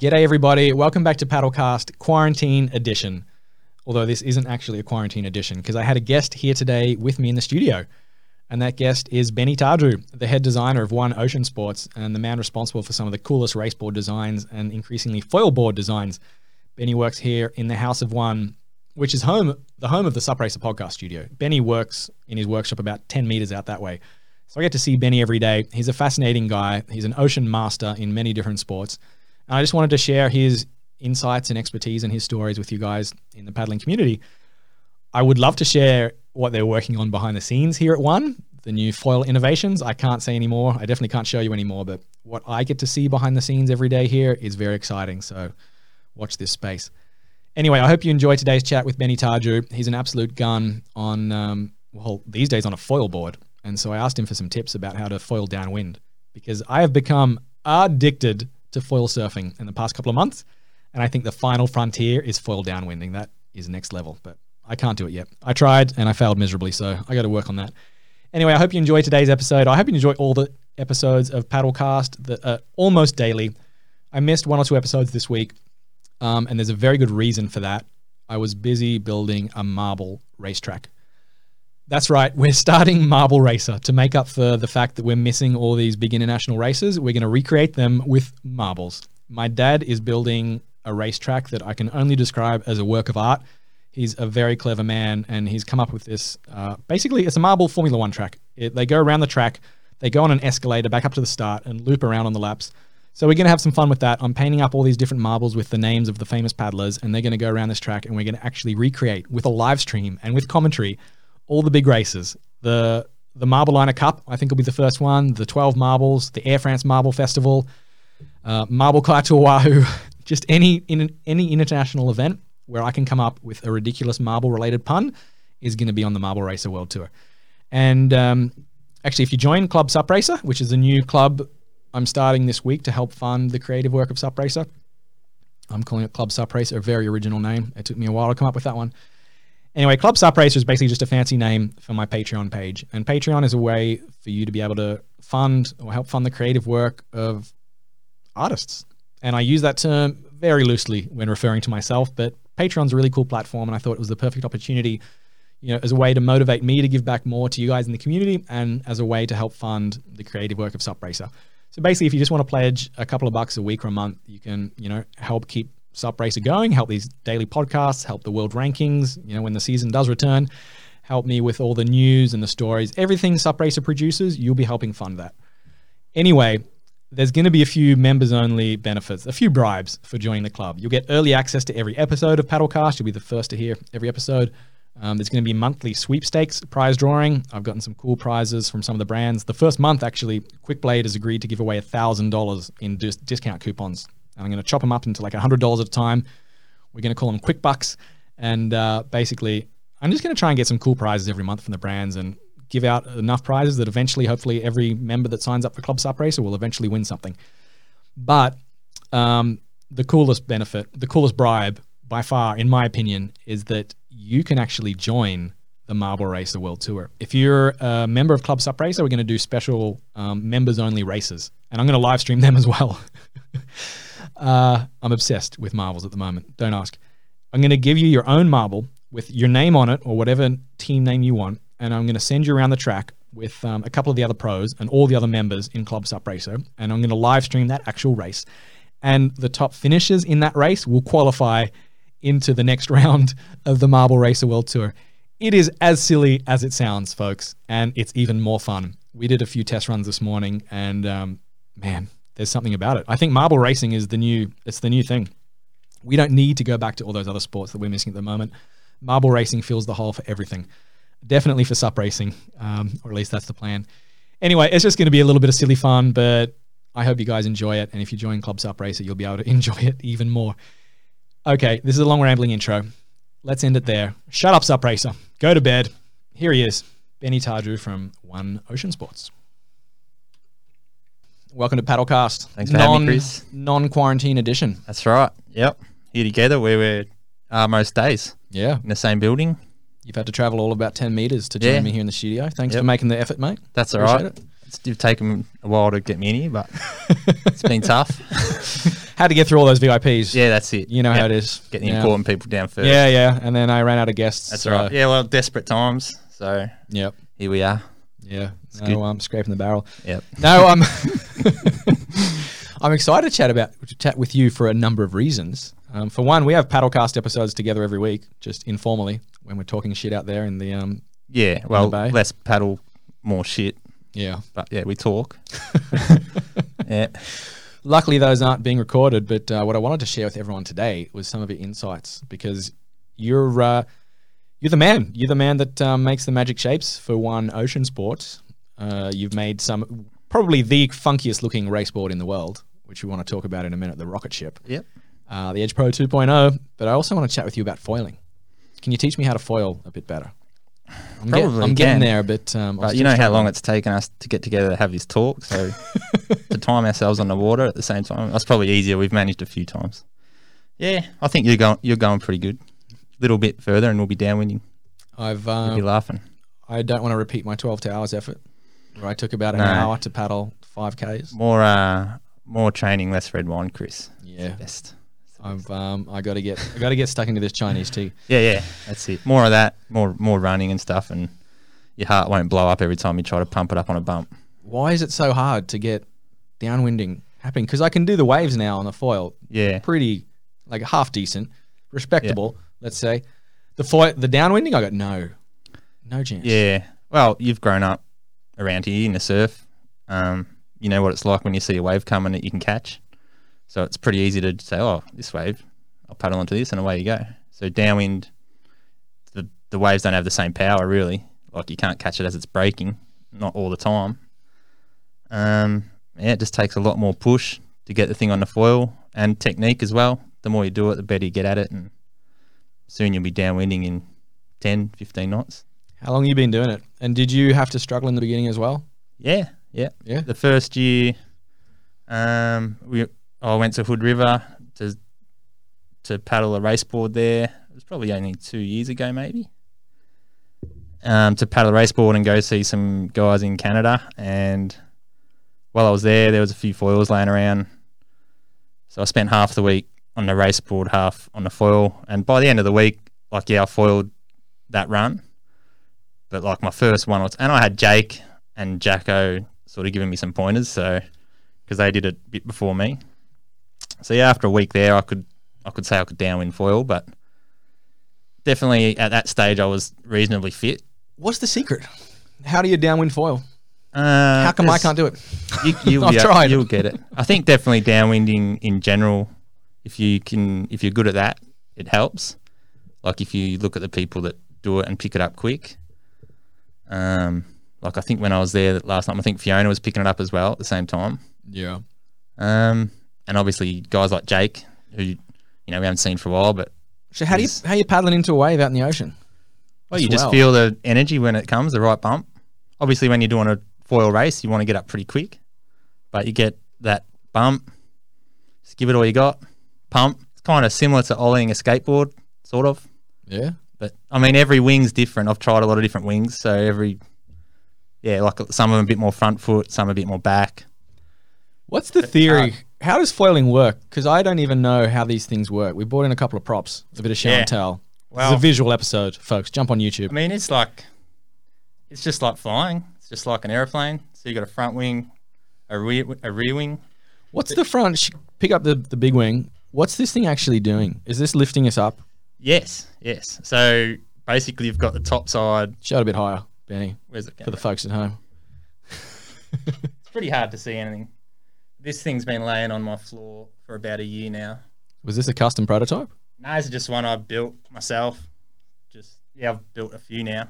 G'day everybody, welcome back to Paddlecast Quarantine Edition. Although this isn't actually a quarantine edition because I had a guest here today with me in the studio. And that guest is Benny Tardrew, the head designer of One Ocean Sports and the man responsible for some of the coolest raceboard designs and increasingly foilboard designs. Benny works here in the House of One, which is the home of the SUP Racer podcast studio. Benny works in his workshop about 10 meters out that way. So I get to see Benny every day. He's a fascinating guy. He's an ocean master in many different sports. And I just wanted to share his insights and expertise and his stories with you guys in the paddling community. I would love to share what they're working on behind the scenes here at One, the new foil innovations. I can't say anymore. I definitely can't show you anymore, but what I get to see behind the scenes every day here is very exciting. So watch this space. Anyway, I hope you enjoy today's chat with Benny Tardrew. He's an absolute gun on, these days on a foil board. And so I asked him for some tips about how to foil downwind because I have become addicted to foil surfing in the past couple of months. And I think the final frontier is foil downwinding. That is next level, but I can't do it yet. I tried and I failed miserably, so I got to work on that. Anyway, I hope you enjoy today's episode. I hope you enjoy all the episodes of Paddlecast that are almost daily. I missed one or two episodes this week, and there's a very good reason for that. I was busy building a marble racetrack. That's right. We're starting Marble Racer to make up for the fact that we're missing all these big international races. We're going to recreate them with marbles. My dad is building a racetrack that I can only describe as a work of art. He's a very clever man, and he's come up with this. Basically, it's a marble Formula One track. They go around the track. They go on an escalator back up to the start and loop around on the laps. So we're going to have some fun with that. I'm painting up all these different marbles with the names of the famous paddlers, and they're going to go around this track, and we're going to actually recreate with a live stream and with commentary all the big races. The Marble Liner Cup, I think, will be the first one. The 12 Marbles, the Air France Marble Festival, Molokai to Oahu, just any international event where I can come up with a ridiculous marble-related pun is going to be on the Marble Racer World Tour. And actually, if you join Club SUP Racer, which is a new club I'm starting this week to help fund the creative work of SUP Racer, I'm calling it Club SUP Racer, a very original name. It took me a while to come up with that one. Anyway, Club SUP Racer is basically just a fancy name for my Patreon page. And Patreon is a way for you to be able to fund or help fund the creative work of artists. And I use that term very loosely when referring to myself, but Patreon's a really cool platform, and I thought it was the perfect opportunity, as a way to motivate me to give back more to you guys in the community and as a way to help fund the creative work of SUP Racer. So basically, if you just want to pledge a couple of bucks a week or a month, you can, help keep SUP Racer going, help these daily podcasts, help the world rankings, when the season does return, help me with all the news and the stories, everything SUP Racer produces, you'll be helping fund that. Anyway, there's going to be a few members only benefits, a few bribes for joining the club. You'll get early access to every episode of Paddlecast. You'll be the first to hear every episode. There's going to be monthly sweepstakes, prize drawing. I've gotten some cool prizes from some of the brands. The first month, actually, Quickblade has agreed to give away $1,000 in discount coupons. And I'm going to chop them up into like $100 at a time. We're going to call them Quick Bucks. And basically, I'm just going to try and get some cool prizes every month from the brands and give out enough prizes that eventually, hopefully, every member that signs up for Club SUP Racer will eventually win something. But the coolest benefit, the coolest bribe by far, in my opinion, is that you can actually join the Marble Racer World Tour. If you're a member of Club SUP Racer, we're going to do special members-only races. And I'm going to live stream them as well. I'm obsessed with marbles at the moment. Don't ask. I'm going to give you your own marble with your name on it or whatever team name you want. And I'm going to send you around the track with a couple of the other pros and all the other members in Club SUP Racer. And I'm going to live stream that actual race. And the top finishers in that race will qualify into the next round of the Marble Racer World Tour. It is as silly as it sounds, folks. And it's even more fun. We did a few test runs this morning and man, there's something about it. I think marble racing is the new thing. We don't need to go back to all those other sports that we're missing at the moment. Marble racing fills the hole for everything. Definitely for SUP racing, or at least that's the plan. Anyway, it's just going to be a little bit of silly fun, but I hope you guys enjoy it. And if you join Club SUP Racer, you'll be able to enjoy it even more. Okay, this is a long rambling intro. Let's end it there. Shut up, SUP Racer. Go to bed. Here he is, Benny Tardrew from One Ocean Sports. Welcome to Paddlecast. Thanks for having me, Chris. Non-quarantine edition. That's right. Yep. Here together where we're most days. Yeah. In the same building. You've had to travel all about 10 meters to join me here in the studio. Thanks for making the effort, mate. That's all right. You've taken a while to get me in here, but it's been tough. had to get through all those VIPs. Yeah, that's it. You know how it is. Get the important people down first. Yeah, yeah. And then I ran out of guests. That's right. Yeah, well, desperate times. So here we are. Yeah. It's good. I'm scraping the barrel. Yep. No, I'm excited to chat with you for a number of reasons. For one, we have Paddlecast episodes together every week, just informally, when we're talking shit out there in the bay. Less paddle, more shit. Yeah. But yeah, we talk. Yeah. Luckily, those aren't being recorded, but what I wanted to share with everyone today was some of your insights, because you're the man. You're the man that makes the magic shapes for One Ocean Sports. You've made some, probably the funkiest looking race board in the world, which we want to talk about in a minute, the Rocket Ship. Yep. The Edge Pro 2.0, but I also want to chat with you about foiling. Can you teach me how to foil a bit better? I'm getting there a bit. But you know how long it's taken us to get together to have this talk, so to time ourselves on the water at the same time, that's probably easier. We've managed a few times. Yeah, I think you're going pretty good. A little bit further and we'll be downwinding. You'll be laughing. I don't want to repeat my 12 hours effort, where I took about an hour to paddle 5Ks. More training, less red wine, Chris. Yeah. Best. I got to get stuck into this Chinese tea. Yeah, that's it. More of that, more running and stuff, and your heart won't blow up every time you try to pump it up on a bump. Why is it so hard to get downwinding happening? Because I can do the waves now on the foil. Yeah, pretty like half decent, respectable. Yeah. Let's say the downwinding. I got no chance. Yeah. Well, you've grown up around here in the surf. You know what it's like when you see a wave coming that you can catch. So it's pretty easy to say, oh, this wave, I'll paddle onto this and away you go. So downwind, the waves don't have the same power really. Like you can't catch it as it's breaking, not all the time. It just takes a lot more push to get the thing on the foil, and technique as well. The more you do it, the better you get at it, and soon you'll be downwinding in 10, 15 knots. How long have you been doing it? And did you have to struggle in the beginning as well? Yeah. The first year, I went to Hood River to paddle a race board there. It was probably only 2 years ago, maybe. To paddle a race board and go see some guys in Canada. And while I was there was a few foils laying around. So I spent half the week on the race board, half on the foil. And by the end of the week, I foiled that run. But my first one, and I had Jake and Jacko sort of giving me some pointers, so because they did a bit before me. So after a week there, I could say I could downwind foil, but definitely at that stage I was reasonably fit. What's the secret? How do you downwind foil? How come I can't do it? I've tried. You'll get it. I think definitely downwinding in general, if you're good at that, it helps. Like if you look at the people that do it and pick it up quick. I think when I was there last time, I think Fiona was picking it up as well at the same time. Yeah. And obviously guys like Jake, who we haven't seen for a while. But so how are you paddling into a wave out in the ocean? Well, you just feel the energy when it comes, the right bump. Obviously, when you're doing a foil race, you want to get up pretty quick, but you get that bump. Just give it all you got. Pump. It's kind of similar to ollieing a skateboard, sort of. Yeah. But I mean, every wing's different. I've tried a lot of different wings, so some of them a bit more front foot, some a bit more back. What's the theory? How does foiling work? Because I don't even know how these things work. We brought in a couple of props, a bit of show and tell. Well, it's a visual episode, folks. Jump on YouTube. I mean, it's just like flying. It's just like an airplane. So you got a front wing, a rear wing. What's the front? Pick up the big wing. What's this thing actually doing? Is this lifting us up? Yes. So basically, you've got the top side. Shout a bit higher, Benny. Where's it going? For the folks at home. It's pretty hard to see anything. This thing's been laying on my floor for about a year now. Was this a custom prototype? No, it's just one I built myself. I've built a few now.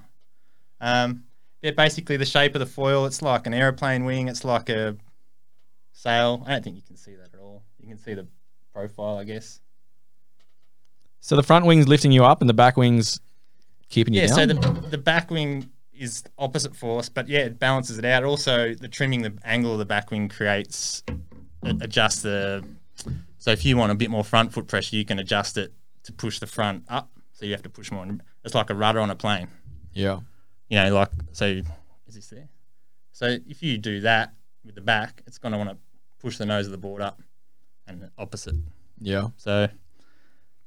Basically the shape of the foil, it's like an aeroplane wing. It's like a sail. I don't think you can see that at all. You can see the profile, I guess. So the front wing's lifting you up and the back wing's keeping you down? Yeah, so the back wing is opposite force, but it balances it out. Also, the trimming the angle of the back wing creates, adjusts the, so if you want a bit more front foot pressure, you can adjust it to push the front up. So you have to push more. It's like a rudder on a plane. Yeah. Is this there? So if you do that with the back, it's going to want to push the nose of the board up and opposite. Yeah. So,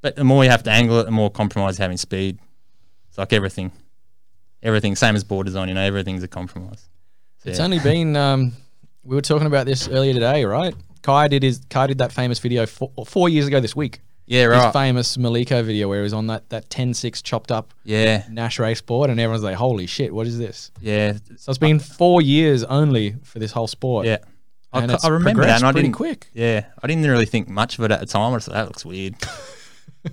but the more you have to angle it, the more compromise you're having speed. It's like everything. Everything, same as board design, you know, everything's a compromise. So, it's only been, we were talking about this earlier today, right? Kai did that famous video four years ago this week. Yeah, right. His famous Maliko video where he was on that 10.6 chopped up Nash race board, and everyone's like, holy shit, what is this? Yeah. So it's been 4 years only for this whole sport. Yeah. And I remember that. And I didn't, quick. Yeah. I didn't really think much of it at the time. I was like, that looks weird.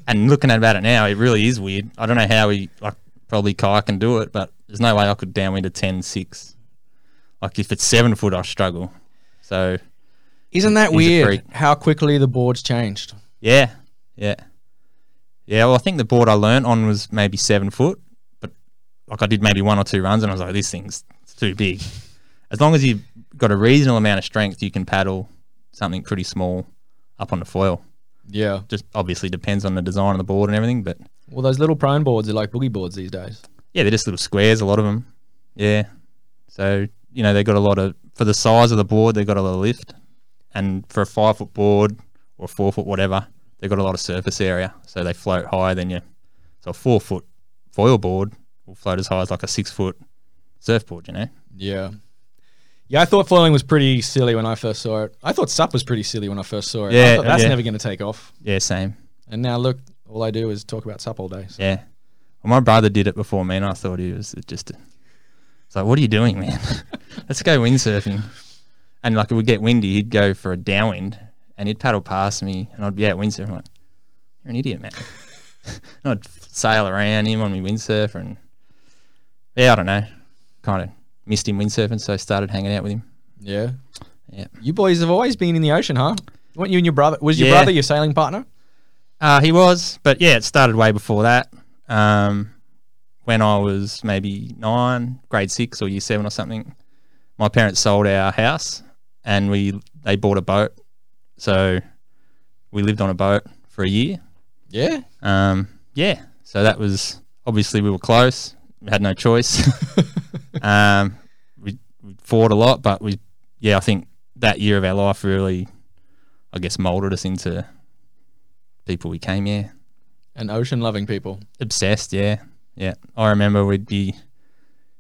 And looking at it now, it really is weird. I don't know how he, like, probably Kai can do it, but there's no way I could downwind a 10.6. Like, if it's 7 foot, I struggle. So. Isn't that weird how quickly the board's changed? Yeah. Yeah. Yeah, well, I think the board I learnt on was maybe 7 foot, but like I did maybe one or two runs and I was like, this thing's too big. As long as you've got a reasonable amount of strength, you can paddle something pretty small up on the foil. Yeah. Just obviously depends on the design of the board and everything, but... Well, those little prone boards are like boogie boards these days. Yeah, they're just little squares, a lot of them. Yeah. So, you know, they got a lot of... For the size of the board, they got a lot of lift. And for a 5 foot board or 4 foot, whatever... They've got a lot of surface area, so they float higher than you. So a 4 foot foil board will float as high as like a 6 foot surfboard, you know? Yeah. Yeah, I thought foiling was pretty silly when I first saw it. I thought SUP was pretty silly when I first saw it. Yeah, I thought, that's never going to take off. Yeah, same. And now look, all I do is talk about SUP all day. So. Yeah. Well, my brother did it before me, and I thought he was just... It's like, what are you doing, man? Let's go windsurfing. And like, it would get windy, he'd go for a downwind, and he'd paddle past me, and I'd be out windsurfing. I'm like, you're an idiot, man. And I'd sail around him on my windsurfer, and I don't know. Kind of missed him windsurfing, so I started hanging out with him. Yeah. Yeah. You boys have always been in the ocean, huh? Weren't you and your brother? Was your brother your sailing partner? He was, but yeah, it started way before that. When I was maybe grade 6 or year 7 or something, my parents sold our house, and they bought a boat. So we lived on a boat for a year. Yeah. Yeah. So that was, obviously we were close. We had no choice. We fought a lot, but I think that year of our life really, I guess, moulded us into people we came, yeah. And ocean loving people. Obsessed, yeah. Yeah. I remember we'd be,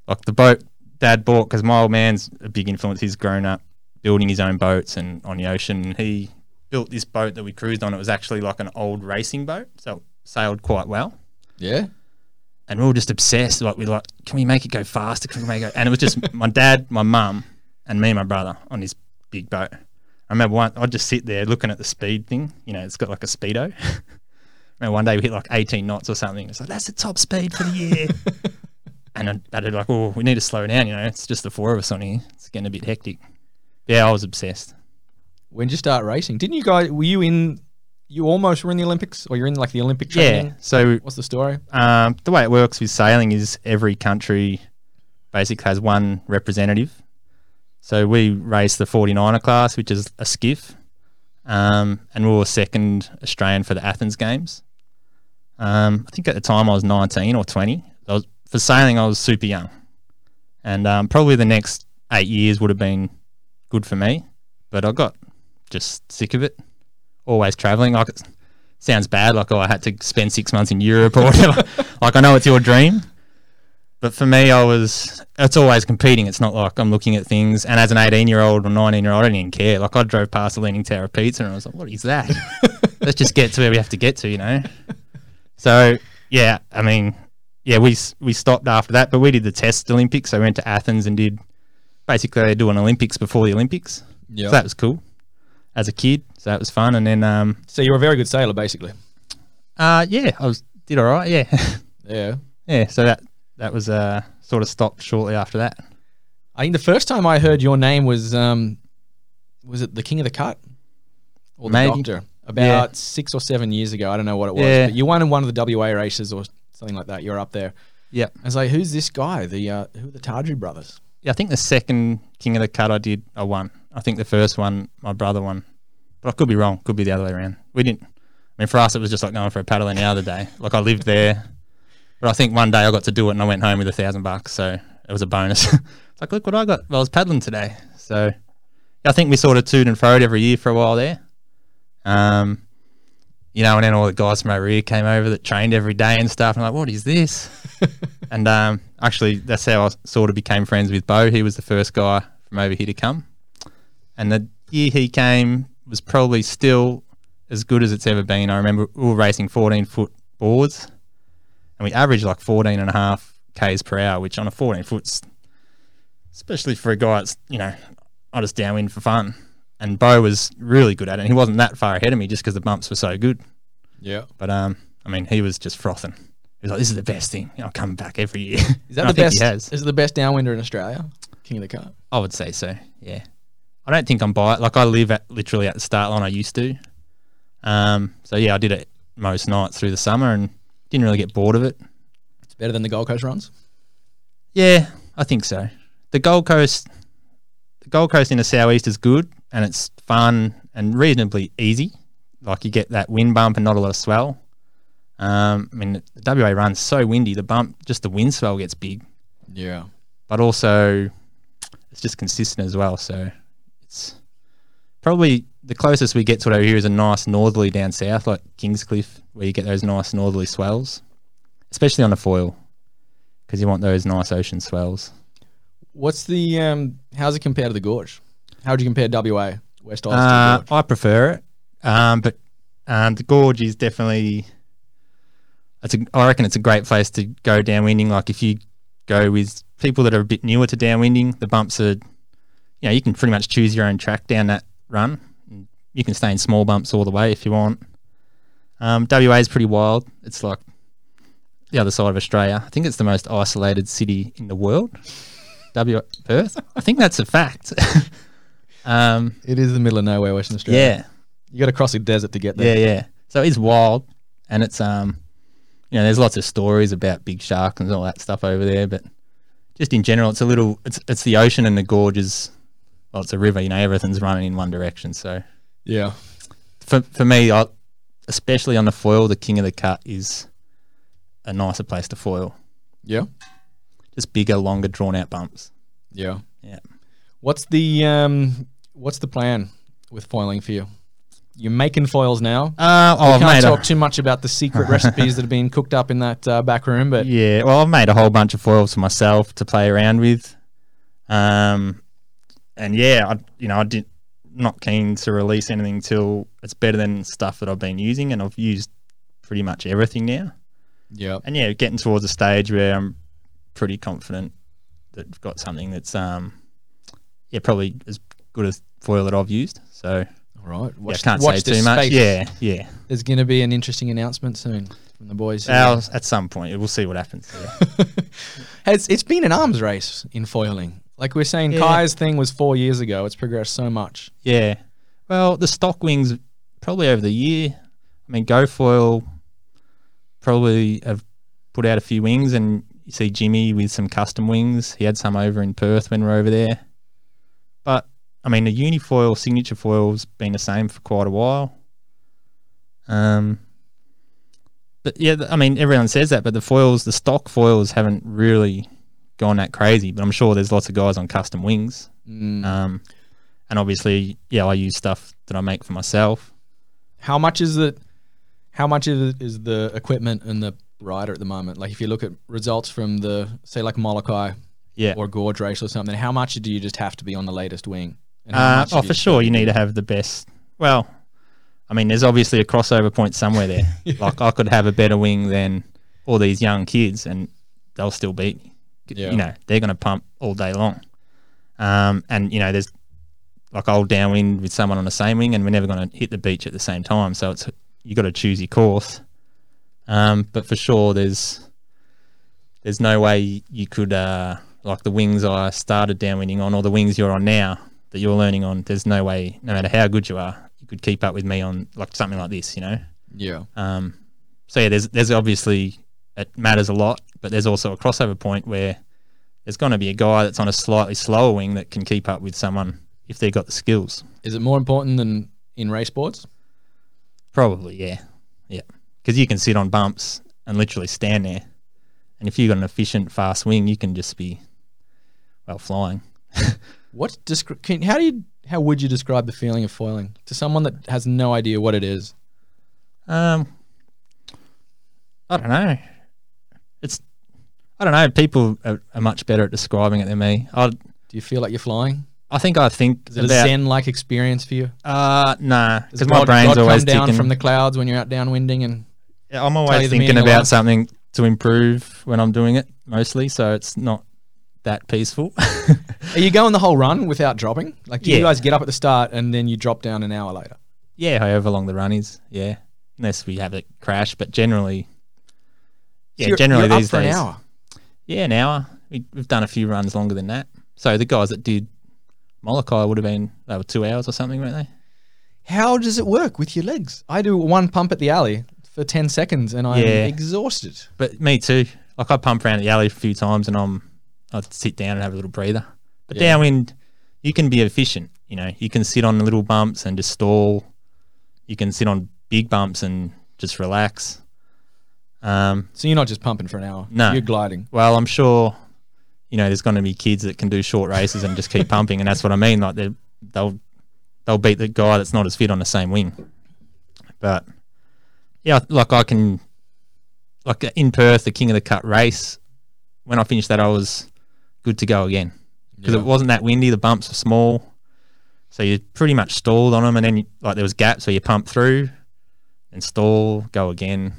like the boat Dad bought, because my old man's a big influence. He's grown up building his own boats and on the ocean. He built this boat that we cruised on. It was actually like an old racing boat, so it sailed quite well. Yeah. And we were just obsessed. Like, we're like, can we make it go faster? Can we make it? And it was just my dad, my mum, and me and my brother on this big boat. I remember I'd just sit there looking at the speed thing. You know, it's got like a speedo. I remember one day we hit like 18 knots or something. It's like, that's the top speed for the year. And I'd be like, oh, we need to slow down, you know. It's just the four of us on here. It's getting a bit hectic. Yeah, I was obsessed. When did you start racing? Didn't you guys, you almost were in the Olympics, or you're in like the Olympic training? Yeah. So what's the story? The way it works with sailing is every country basically has one representative. So we raced the 49er class, which is a skiff. And we were second Australian for the Athens Games. I think at the time I was 19 or 20. For sailing, I was super young. And probably the next 8 years would have been good for me, but I got just sick of it. Always travelling. Like, it sounds bad, like, oh, I had to spend 6 months in Europe or whatever. Like, I know it's your dream, but for me, it's always competing. It's not like I'm looking at things, and as an 18-year-old or 19-year-old, I didn't even care. Like, I drove past the Leaning Tower of Pizza and I was like, what is that? Let's just get to where we have to get to, you know? So, yeah, I mean, yeah, we stopped after that, but we did the test Olympics. So we went to Athens and did... Basically, they do an Olympics before the Olympics. Yep. So that was cool as a kid. So that was fun. And then... So you were a very good sailor, basically. Yeah, I did all right, yeah. Yeah. Yeah, so that was sort of stopped shortly after that. I think the first time I heard your name was it the King of the Cut? Or the Doctor? About 6 or 7 years ago. I don't know what it was. Yeah. But you won in one of the WA races or something like that. You were up there. Yeah. I was like, who's this guy? Who are the Tardrew brothers? Yeah, I think the second King of the Cut I won. I think the first one, my brother won. But I could be wrong. Could be the other way around. We didn't. I mean, for us, it was just like going for a paddle any other day. Like, I lived there. But I think one day I got to do it and I went home with $1,000. So it was a bonus. It's like, look what I got. Well, I was paddling today. So I think we sort of toed and froed every year for a while there. You know, and then all the guys from over here came over that trained every day and stuff. And I'm like, what is this? And actually, that's how I sort of became friends with Bo. He was the first guy from over here to come. And the year he came was probably still as good as it's ever been. I remember we were racing 14-foot boards, and we averaged like 14.5 Ks per hour, which on a 14-foot, especially for a guy that's, you know, I just downwind for fun. And Bo was really good at it. He wasn't that far ahead of me just because the bumps were so good. Yeah. But, I mean, he was just frothing. He was like, this is the best thing. I'll come back every year. Is that the best? Is it the best downwinder in Australia? King of the Cut? I would say so, yeah. I don't think I'm biased. Like, I live at, literally at the start line I used to. So, yeah, I did it most nights through the summer and didn't really get bored of it. It's better than the Gold Coast runs? Yeah, I think so. The Gold Coast in the southeast is good. And it's fun and reasonably easy. Like, you get that wind bump and not a lot of swell. I mean, the WA run's so windy, the bump, just the wind swell gets big. Yeah. But also, it's just consistent as well. So it's probably the closest we get to it over here is a nice northerly down south, like Kingscliff, where you get those nice northerly swells, especially on a foil, because you want those nice ocean swells. What's the, how's it compared to the gorge? How would you compare WA, West Isles to the gorge? I prefer it, but the gorge is definitely, I reckon it's a great place to go downwinding. Like, if you go with people that are a bit newer to downwinding, the bumps are, you know, you can pretty much choose your own track down that run. You can stay in small bumps all the way if you want. WA is pretty wild. It's like the other side of Australia. I think it's the most isolated city in the world, Perth. I think that's a fact. It is the middle of nowhere, Western Australia. Yeah, you got to cross the desert to get there. Yeah. So it's wild, and it's you know, there's lots of stories about big sharks and all that stuff over there. But just in general, it's a little, it's the ocean and the gorges. Well, it's a river. You know, everything's running in one direction. So yeah, for me, especially on the foil, the King of the Cut is a nicer place to foil. Yeah, just bigger, longer, drawn out bumps. Yeah. What's the plan with foiling for you? You're making foils now. I can't talk too much about the secret recipes that have been cooked up in that back room, but yeah, well, I've made a whole bunch of foils for myself to play around with, and yeah, I'm not keen to release anything till it's better than stuff that I've been using, and I've used pretty much everything now. Yeah, and yeah, getting towards a stage where I'm pretty confident that I've got something that's yeah, probably as good as foil that I've used. So, all right, I can't say too much. Yeah. There's going to be an interesting announcement soon from the boys. Well, at some point, we'll see what happens. Yeah. It's been an arms race in foiling. Like we're saying, yeah. Kai's thing was 4 years ago. It's progressed so much. Yeah. Well, the stock wings probably over the year. I mean, GoFoil probably have put out a few wings, and you see Jimmy with some custom wings. He had some over in Perth when we were over there. But, I mean, the Unifoil, Signature Foil's been the same for quite a while. But, yeah, I mean, everyone says that, but the foils, the stock foils haven't really gone that crazy, but I'm sure there's lots of guys on custom wings. And obviously, yeah, I use stuff that I make for myself. How much is the equipment and the rider at the moment? Like, if you look at results from the, say, like Molokai, yeah, or gorge race or something, how much do you just have to be on the latest wing? And for sure, you need to have the best. Well, I mean, there's obviously a crossover point somewhere there. Yeah. Like, I could have a better wing than all these young kids, and they'll still beat me. Yeah. You know, they're going to pump all day long. And, you know, there's, like, I'll downwind with someone on the same wing, and we're never going to hit the beach at the same time. So it's, you got to choose your course. But for sure, there's no way you could like the wings I started downwinding on or the wings you're on now that you're learning on, there's no way, no matter how good you are, you could keep up with me on like something like this, you know? Yeah. So yeah, there's obviously, it matters a lot, but there's also a crossover point where there's going to be a guy that's on a slightly slower wing that can keep up with someone if they've got the skills. Is it more important than in race boards? Probably, yeah. Yeah. Because you can sit on bumps and literally stand there. And if you've got an efficient, fast wing, you can just be flying. How do you how would you describe the feeling of foiling to someone that has no idea what it is? I don't know. I don't know. People are much better at describing it than me. Do you feel like you're flying? I think. Is it a Zen-like experience for you? Nah, because my brain's always ticking. Does God come down from the clouds when you're out downwinding? And yeah, I'm always thinking about something to improve when I'm doing it, mostly, so it's not that peaceful. Are you going the whole run without dropping? Like, do you guys get up at the start and then you drop down an hour later? Yeah, however long the run is, yeah. Unless we have a crash, but generally... Yeah, so you're these days. An hour. Yeah, an hour. We've done a few runs longer than that. So the guys that did Molokai they were 2 hours or something, weren't they? How does it work with your legs? I do one pump at the alley for 10 seconds and I'm exhausted. But me too. Like I pump around the alley a few times and I sit down and have a little breather. But downwind, you can be efficient. You know, you can sit on little bumps and just stall. You can sit on big bumps and just relax. So you're not just pumping for an hour. No. You're gliding. Well, I'm sure, there's going to be kids that can do short races and just keep pumping. And that's what I mean. Like they'll beat the guy that's not as fit on the same wing. But yeah, like I can, like in Perth, the King of the Cut race, when I finished that, I was good to go again because it wasn't that windy. The bumps were small. So you pretty much stalled on them. And then there was gaps where you pump through and stall, go again.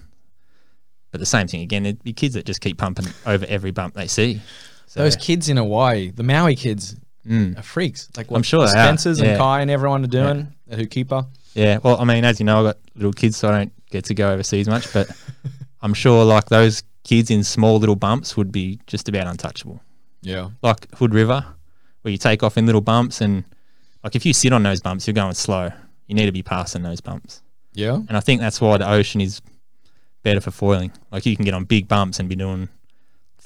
But the same thing again, it'd be kids that just keep pumping over every bump they see. So those kids in Hawaii, the Maui kids, are freaks. Like what I'm sure Spencers and Kai and everyone are doing at Hookipa. Yeah, well, I mean, as you know, I've got little kids, so I don't get to go overseas much. But I'm sure like those kids in small little bumps would be just about untouchable. Yeah. Like Hood River, where you take off in little bumps and like if you sit on those bumps, you're going slow. You need to be passing those bumps. Yeah. And I think that's why the ocean is better for foiling. Like you can get on big bumps and be doing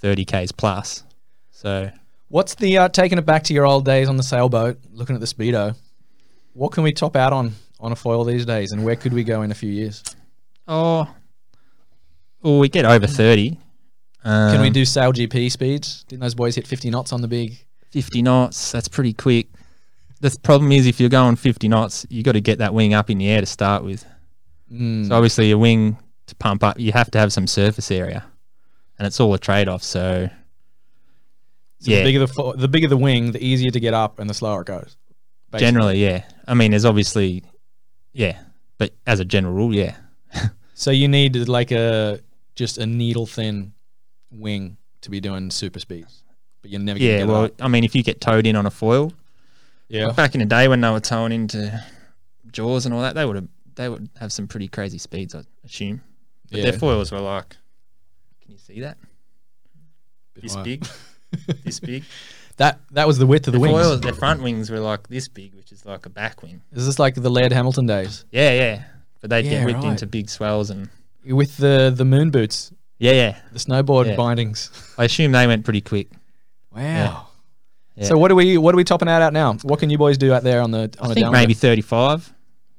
30Ks plus. So what's the taking it back to your old days on the sailboat, looking at the speedo, what can we top out on a foil these days and where could we go in a few years? We get over 30. Can we do Sail GP speeds? Didn't those boys hit 50 knots on the big? 50 knots, that's pretty quick. The problem is if you're going 50 knots, you got to get that wing up in the air to start with. So obviously your wing to pump up, you have to have some surface area, and it's all a trade-off. So the bigger the wing, the easier to get up, and the slower it goes. Basically. Generally, yeah. I mean, there's obviously, but as a general rule, yeah. So you need like a needle-thin wing to be doing super speeds, but you're never going to get up. I mean, if you get towed in on a foil, like back in the day when they were towing into Jaws and all that, they would have some pretty crazy speeds, I assume. But their foils were like, can you see that? This big, this big. That was the width of the wings. Foils, their front wings were like this big, which is like a back wing. Is this like the Laird Hamilton days? Yeah. But they'd get whipped into big swells and with the moon boots. Yeah. The snowboard bindings. I assume they went pretty quick. Wow. Yeah. So what are we topping out now? What can you boys do out there I think maybe 35.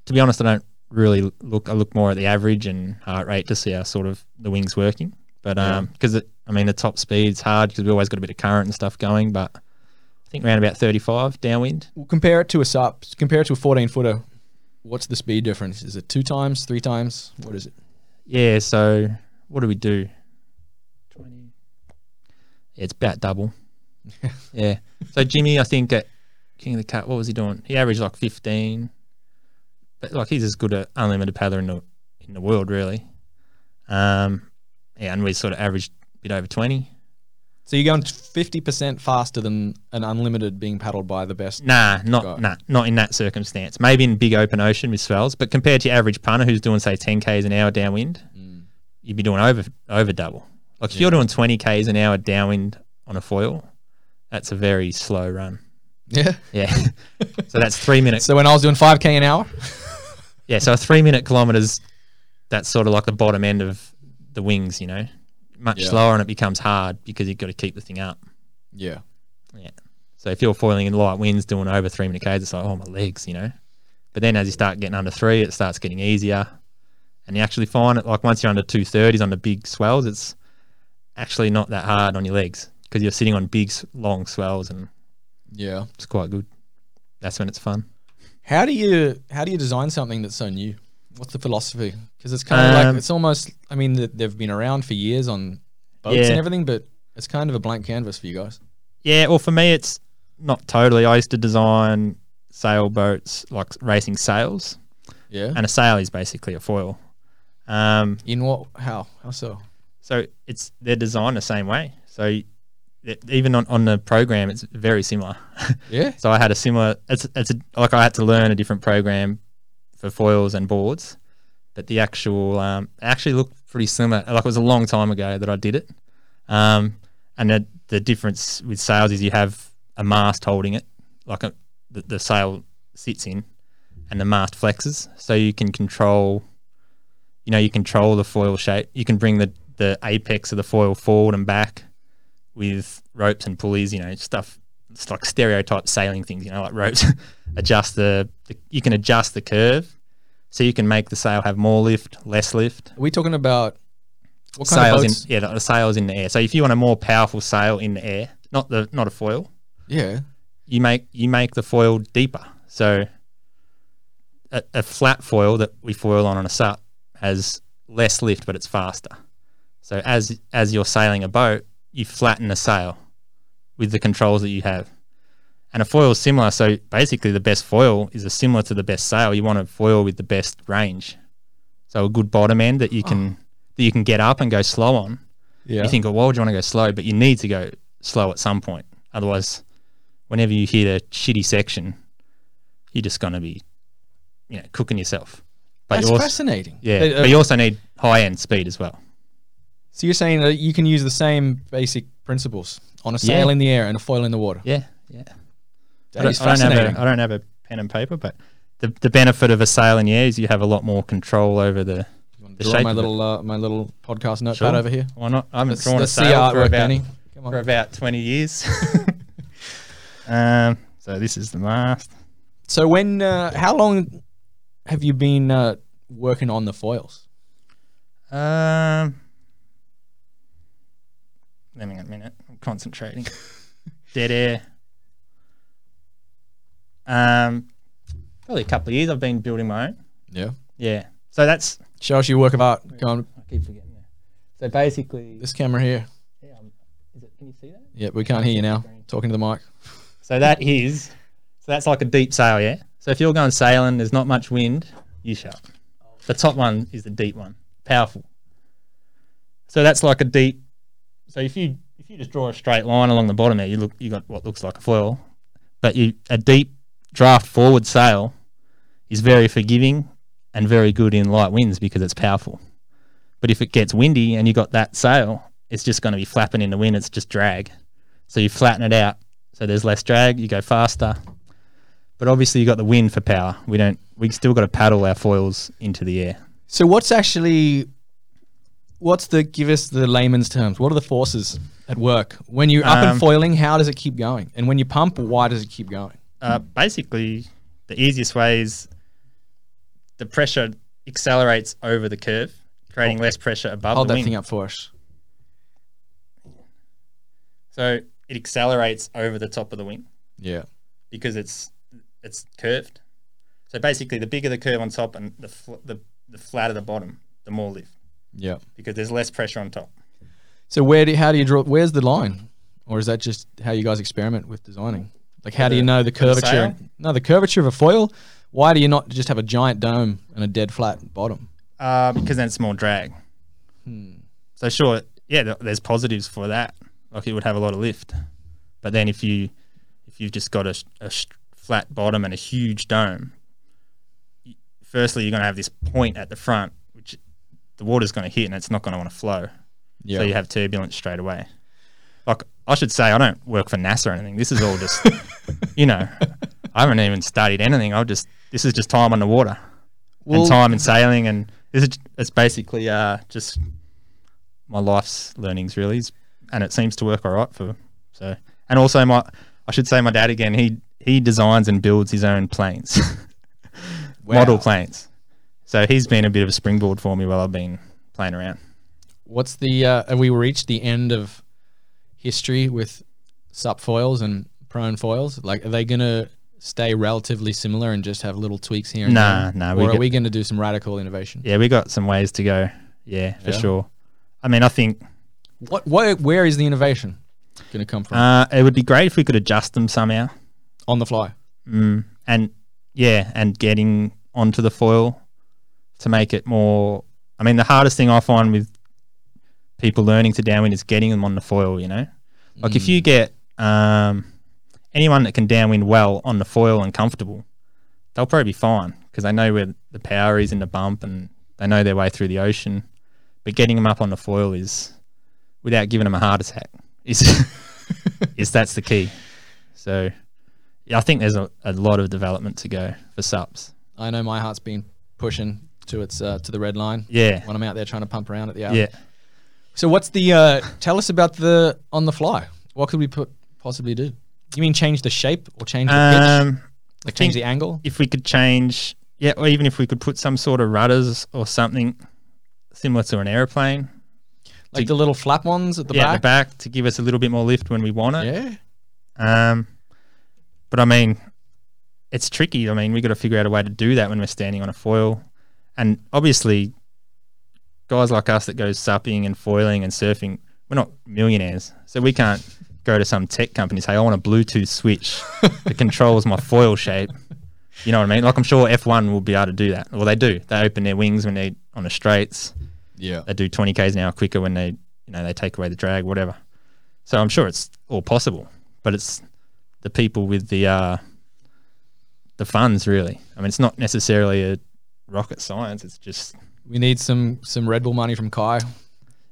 To be honest, I don't really look. I look more at the average and heart rate to see how sort of the wing's working. But because the top speed's hard because we always got a bit of current and stuff going. But I think around about 35 downwind. Well, compare it to a SUP. Compare it to a 14-footer. What's the speed difference? Is it 2 times, 3 times? What is it? Yeah. So what do we do? 20. It's about double. Yeah. So Jimmy, I think at King of the Cut, what was he doing? He averaged like 15. Like he's as good an unlimited paddler in the world, really. And we sort of averaged a bit over 20. So you're going 50% faster than an unlimited being paddled by the best? Nah, not in that circumstance. Maybe in big open ocean with swells, but compared to your average punter who's doing say 10Ks an hour downwind, you'd be doing over double. Like if you're doing 20Ks an hour downwind on a foil, that's a very slow run. Yeah. So that's 3 minutes. So when I was doing 5K an hour. Yeah, so a 3 minute kilometres, that's sort of like the bottom end of the wings, much slower, and it becomes hard because you've got to keep the thing up. Yeah. So if you're foiling in light winds doing over 3 minute Ks, it's like, oh, my legs, But then as you start getting under 3, it starts getting easier. And you actually find it, like once you're under 230s on the big swells, it's actually not that hard on your legs because you're sitting on big, long swells and... Yeah. It's quite good. That's when it's fun. How do you design something that's so new? What's the philosophy? Because it's kind of like, it's almost, I mean, they've been around for years on boats and everything, but it's kind of a blank canvas for you guys. Yeah, well, for me, it's not totally. I used to design sailboats, like racing sails. Yeah. And a sail is basically a foil. In what? How? How so? So it's, they're designed the same way. So even on the program, it's very similar. Yeah. So I had a similar, like I had to learn a different program for foils and boards, but the actual, it actually looked pretty similar. Like it was a long time ago that I did it. And the difference with sails is you have a mast holding it, like the sail sits in and the mast flexes. So you can control, you control the foil shape. You can bring the apex of the foil forward and back with ropes and pulleys, stuff. It's like stereotype sailing things, like ropes. Adjust you can adjust the curve, so you can make the sail have more lift, less lift. Are we talking about what kind sails of boats? The sails in the air. So if you want a more powerful sail in the air, not a foil. Yeah. You make the foil deeper. So a flat foil that we foil on a SUP has less lift, but it's faster. So as you're sailing a boat, you flatten the sail with the controls that you have. And a foil is similar, so basically the best foil is similar to the best sail. You want a foil with the best range. So a good bottom end that you can get up and go slow on. Yeah. You think, why would you want to go slow? But you need to go slow at some point. Otherwise, whenever you hit a shitty section, you're just going to be cooking yourself. But that's fascinating. Yeah, but you also need high-end speed as well. So you're saying that you can use the same basic principles on a sail in the air and a foil in the water. Yeah, yeah. I don't have a pen and paper, but the benefit of a sail in the air is you have a lot more control over the shape. My little podcast notepad over here. Why not? I haven't drawn a sail for about 20 years. So this is the mast. So when? How long have you been working on the foils? Hang on a minute. I'm concentrating. Dead air. Probably a couple of years I've been building my own. Yeah. Yeah. So that's... Show us your work of art. Go on. I keep forgetting that. So basically... This camera here. Yeah. Can you see that? Yeah, we can't hear you now. Talking to the mic. So that's like a deep sail, yeah? So if you're going sailing, there's not much wind, you shut. The top one is the deep one. Powerful. So that's like a deep... So if you just draw a straight line along the bottom there, you got what looks like a foil, but a deep draft forward sail is very forgiving and very good in light winds because it's powerful. But if it gets windy and you got that sail, it's just going to be flapping in the wind. It's just drag. So you flatten it out, so there's less drag. You go faster, but obviously you got the wind for power. We still got to paddle our foils into the air. So give us the layman's terms. What are the forces at work? When you're up and foiling, how does it keep going? And when you pump, why does it keep going? Basically, the easiest way is the pressure accelerates over the curve, creating less pressure above the wing. Hold that thing up for us. So it accelerates over the top of the wing. Yeah. Because it's curved. So basically, the bigger the curve on top and the flatter the bottom, the more lift. Yeah, because there's less pressure on top. So how do you draw? Where's the line, or is that just how you guys experiment with designing? Like, how do you know the curvature? No, the curvature of a foil. Why do you not just have a giant dome and a dead flat bottom? Because then it's more drag. So sure, yeah, there's positives for that. Like it would have a lot of lift, but then if you've just got a flat bottom and a huge dome, firstly you're going to have this point at the front. The water's going to hit and it's not going to want to flow. Yeah. So you have turbulence straight away. Like I should say, I don't work for NASA or anything. This is all just, I haven't even studied anything. This is just time on the water and time in sailing. And it's basically just my life's learnings really. And it seems to work all right and also I should say my dad again, he designs and builds his own planes, model planes. So he's been a bit of a springboard for me while I've been playing around. What's the have we reached the end of history with SUP foils and prone foils? Like, are they gonna stay relatively similar and just have little tweaks here and there? Or are we going to do some radical innovation? Yeah, we got some ways to go. Yeah, for sure. I mean, I think... Where is the innovation going to come from? It would be great if we could adjust them somehow. On the fly? Mm. And, yeah, and getting onto the foil to make it more... I mean, the hardest thing I find with people learning to downwind is getting them on the foil, you know? Like, if you get... anyone that can downwind well on the foil and comfortable, they'll probably be fine because they know where the power is in the bump and they know their way through the ocean. But getting them up on the foil is, without giving them a heart attack, is that's the key. So yeah, I think there's a lot of development to go for SUPs. I know my heart's been pushing to the red line. Yeah, when I'm out there trying to pump around at the hour. Yeah. So what's the tell us about the on the fly? What could we possibly do? You mean change the shape or change the pitch? Like change the angle? If we could change, yeah, or even if we could put some sort of rudders or something similar to an aeroplane. Like the little flap ones at the back? Yeah, at the back to give us a little bit more lift when we want it. Yeah. But I mean, it's tricky. I mean, we've got to figure out a way to do that when we're standing on a foil. And obviously, guys like us that go supping and foiling and surfing, we're not millionaires, so we can't... go to some tech company and say, I want a Bluetooth switch that controls my foil shape. You know what I mean? Like, I'm sure F1 will be able to do that. Well, they do. They open their wings when they're on the straights. Yeah. They do 20 Ks an hour quicker when they, you know, they take away the drag, whatever. So I'm sure it's all possible, but it's the people with the funds, really. I mean, it's not necessarily a rocket science. It's just... We need some Red Bull money from Kai.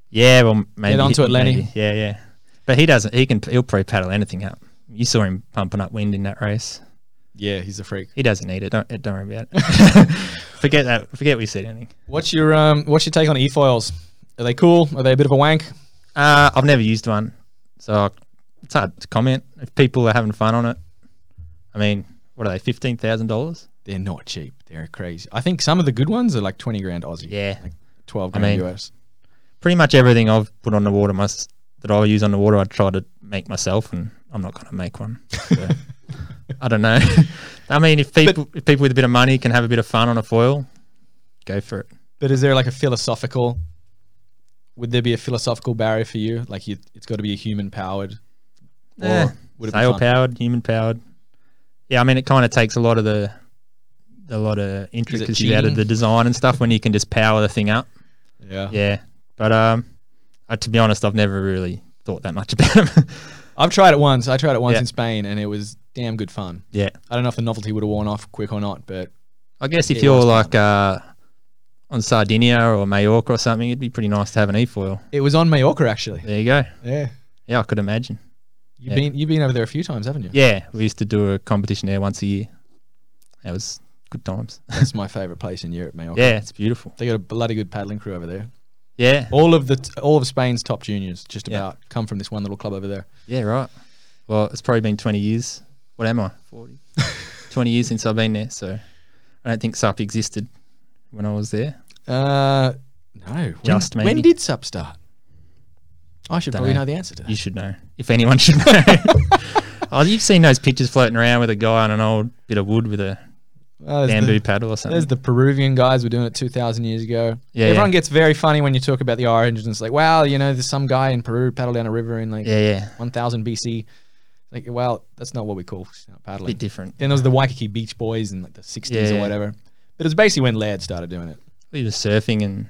Yeah, well, maybe. Get onto it, Lenny. Maybe. Yeah, yeah. But he doesn't. He'll probably paddle anything up. You saw him pumping up wind in that race. Yeah, he's a freak. He doesn't need it. Don't worry about it. Forget that. Forget we said anything. What's your take on e-foils? Are they cool? Are they a bit of a wank? I've never used one, so it's hard to comment. If people are having fun on it, I mean, what are they? $15,000? They're not cheap. They're crazy. I think some of the good ones are like 20 grand Aussie. Yeah, like 12 grand US. Pretty much everything I've put on the water that I use on the water, I try to make myself, and I'm not going to make one. So, I don't know. I mean, if people with a bit of money can have a bit of fun on a foil, go for it. But is there like a philosophical? Would there be a philosophical barrier for you? Like, it's got to be a human powered, or would it be sail powered, human powered? Yeah, I mean, it kind of takes a lot of the intricacies out of the design and stuff when you can just power the thing up. Yeah, yeah, but to be honest, I've never really thought that much about them. I've tried it once. I tried it once in Spain, and it was damn good fun. Yeah. I don't know if the novelty would have worn off quick or not, but... I guess if you're like on Sardinia or Mallorca or something, it'd be pretty nice to have an e-foil. It was on Mallorca, actually. There you go. Yeah. Yeah, I could imagine. You've been over there a few times, haven't you? Yeah. We used to do a competition there once a year. That was good times. That's my favourite place in Europe, Mallorca. Yeah, it's beautiful. They got a bloody good paddling crew over there. Yeah, all of Spain's top juniors just about come from this one little club over there. Yeah, right. Well, it's probably been 20 years. What am I? 40. 20 years since I've been there, so I don't think SUP existed when I was there. No. Just maybe. When did SUP start? I should probably know the answer to that. You should know. If anyone should know. Oh, you've seen those pictures floating around with a guy on an old bit of wood with a... bamboo paddle or something. There's the Peruvian guys were doing it 2,000 years ago. Yeah, everyone gets very funny when you talk about the origins. It's like, wow, you know, there's some guy in Peru paddled down a river in 1,000 BC. Like, well, that's not what we call paddling. A bit different. Then there was the Waikiki Beach Boys in like the 60s or whatever. But it was basically when Laird started doing it. He was surfing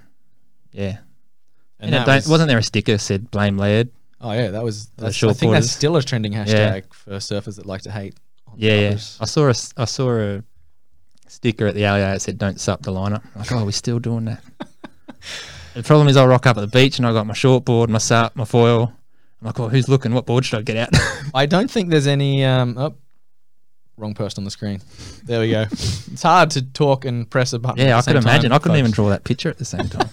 wasn't there a sticker that said blame Laird? Oh yeah, that's still a trending hashtag for surfers that like to hate on others. I saw a sticker at the alley that said don't sup the lineup. Like, we're still doing that. The problem is I rock up at the beach and I got my short board, my sup, my foil. I'm like, who's looking? What board should I get out? I don't think there's any wrong person on the screen. There we go. It's hard to talk and press a button. Yeah, I could imagine. I couldn't even draw that picture at the same time.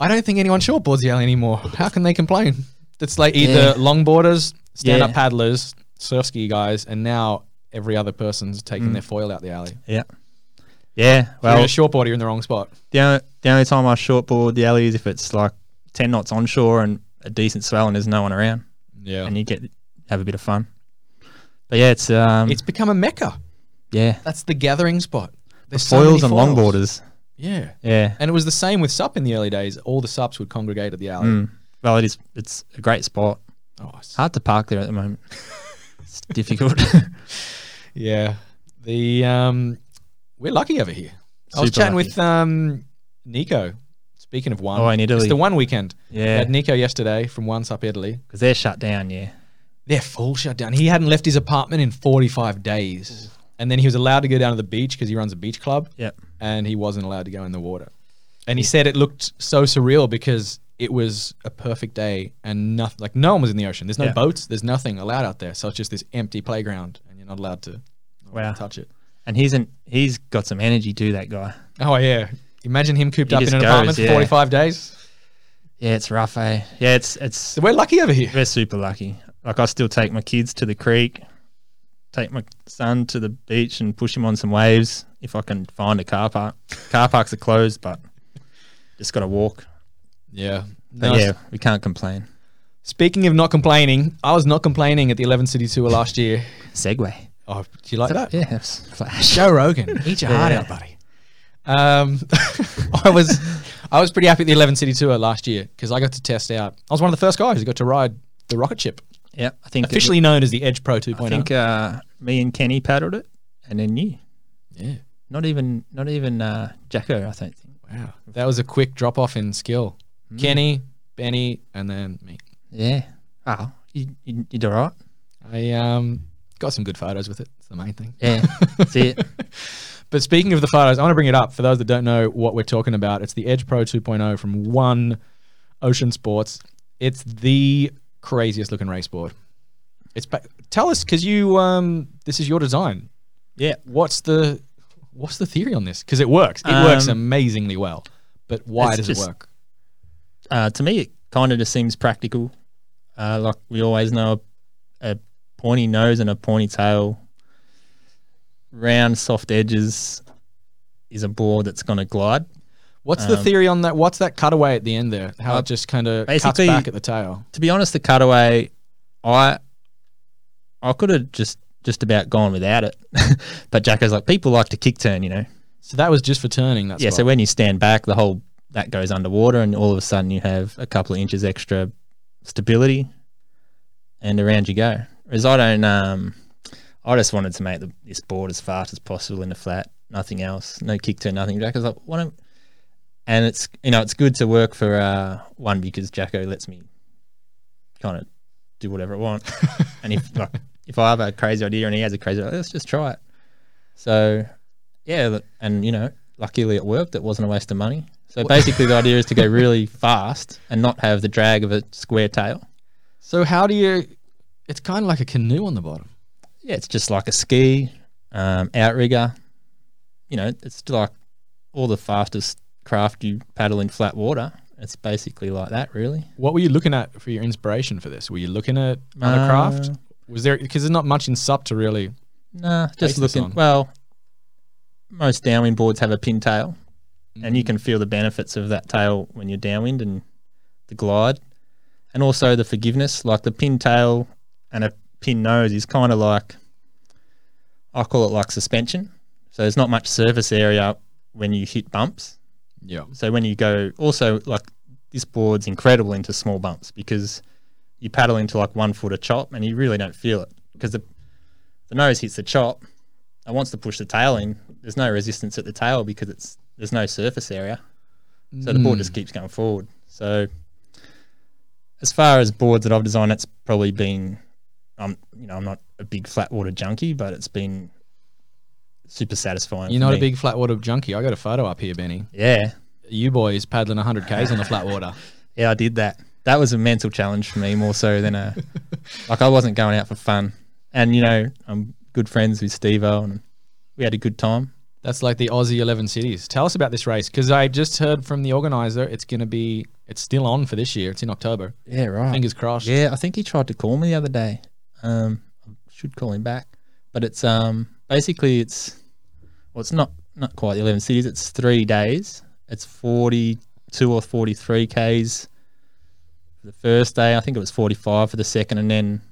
I don't think anyone shortboards the alley anymore. How can they complain? It's like either longboarders, stand-up paddlers, surf ski guys, and now every other person's taking their foil out the alley. Yeah. Yeah. Well, if you're a shortboard, you're in the wrong spot. The only time I shortboard the alley is if it's like 10 knots onshore and a decent swell and there's no one around. Yeah. And you have a bit of fun. But yeah, it's become a mecca. Yeah, that's the gathering spot. There's the foils and longboarders. Yeah, yeah. And it was the same with SUP in the early days. All the SUPs would congregate at the alley. Mm. Well, it's a great spot. Oh, it's hard to park there at the moment. It's difficult. Yeah, the we're lucky over here. Super I was chatting lucky. With Nico. Speaking of One, in Italy, it's the One weekend. Yeah, we had Nico yesterday from One SUP Italy because they're shut down. Yeah, they're full shut down. He hadn't left his apartment in 45 days. And then he was allowed to go down to the beach because he runs a beach club. Yep. And he wasn't allowed to go in the water. And he said it looked so surreal because it was a perfect day and nothing, like no one was in the ocean. There's no boats. There's nothing allowed out there. So it's just this empty playground and you're not allowed to touch it. And he's got some energy too, that guy. Oh, yeah. Imagine him cooped up in an apartment for 45 days. Yeah, it's rough, eh? Yeah, So we're lucky over here. We're super lucky. Like I still take my kids to the creek. Take my son to the beach and push him on some waves if I can find a car park. Car parks are closed, but just got to walk. Yeah. Yeah, we can't complain. Speaking of not complaining, I was not complaining at the 11 City Tour last year. Segway. Oh, do you like that? Yeah, it was flash. Joe Rogan, eat your heart out, buddy. I was pretty happy at the 11 City Tour last year because I got to test out. I was one of the first guys who got to ride the rocket ship. Yeah, I think officially known as the Edge Pro 2.0. I think me and Kenny paddled it, and then you. Yeah. Not even Jacko, I don't think. Wow, that was a quick drop off in skill. Mm. Kenny, Benny, and then me. Yeah. Oh, you did all right. I got some good photos with it. It's the main thing. Yeah, that's it. But speaking of the photos, I want to bring it up for those that don't know what we're talking about. It's the Edge Pro 2.0 from One Ocean Sports. It's the craziest looking race board. Tell us, because you this is your design. Yeah, what's the theory on this? Because it works amazingly well, but why does it work? To me it kind of just seems practical. Like we always know, a pointy nose and a pointy tail, round soft edges is a board that's going to glide. What's the theory on that? What's that cutaway at the end there? How it just kind of cuts back at the tail? To be honest, the cutaway, I could have just about gone without it. But Jacko's like, people like to kick turn, you know. So that was just for turning. That's So when you stand back, the whole that goes underwater, and all of a sudden you have a couple of inches extra stability, and around you go. Whereas I don't. I just wanted to make this board as fast as possible in the flat. Nothing else. No kick turn. Nothing. Jacko's like, why don't. And it's, you know, it's good to work for One because Jacko lets me kind of do whatever I want. And if I have a crazy idea and he has a crazy idea, let's just try it. So, yeah, and, you know, luckily it worked. It wasn't a waste of money. So basically the idea is to go really fast and not have the drag of a square tail. So it's kind of like a canoe on the bottom. Yeah, it's just like a ski, outrigger. You know, it's like all the fastest craft you paddle in flat water. It's basically like that, really. What were you looking at for your inspiration for this? Were you looking at other craft? Was there, because there's not much in SUP to really. Nah, just looking. Well, most downwind boards have a pin tail, and you can feel the benefits of that tail when you're downwind and the glide, and also the forgiveness. Like the pin tail and a pin nose is kind of like, I call it like suspension. So there's not much surface area when you hit bumps. Yeah. So when you go, also like this board's incredible into small bumps because you paddle into like 1 foot of chop and you really don't feel it because the nose hits the chop. It wants to push the tail in. There's no resistance at the tail because there's no surface area. So the board just keeps going forward. So as far as boards that I've designed, it's probably been, I'm not a big flat water junkie, but it's been super satisfying. You're not a big flat water junkie. I got a photo up here, Benny. Yeah. You boys paddling 100 Ks on the flat water. Yeah, I did that. That was a mental challenge for me more so than like I wasn't going out for fun. And, you know, I'm good friends with Steve-O and we had a good time. That's like the Aussie 11 Cities. Tell us about this race because I just heard from the organizer it's still on for this year. It's in October. Yeah, right. Fingers crossed. Yeah, I think he tried to call me the other day. I should call him back. But it's basically it's not quite the 11 cities. It's 3 days. It's 42 or 43 Ks for the first day. I think it was 45 for the second, and then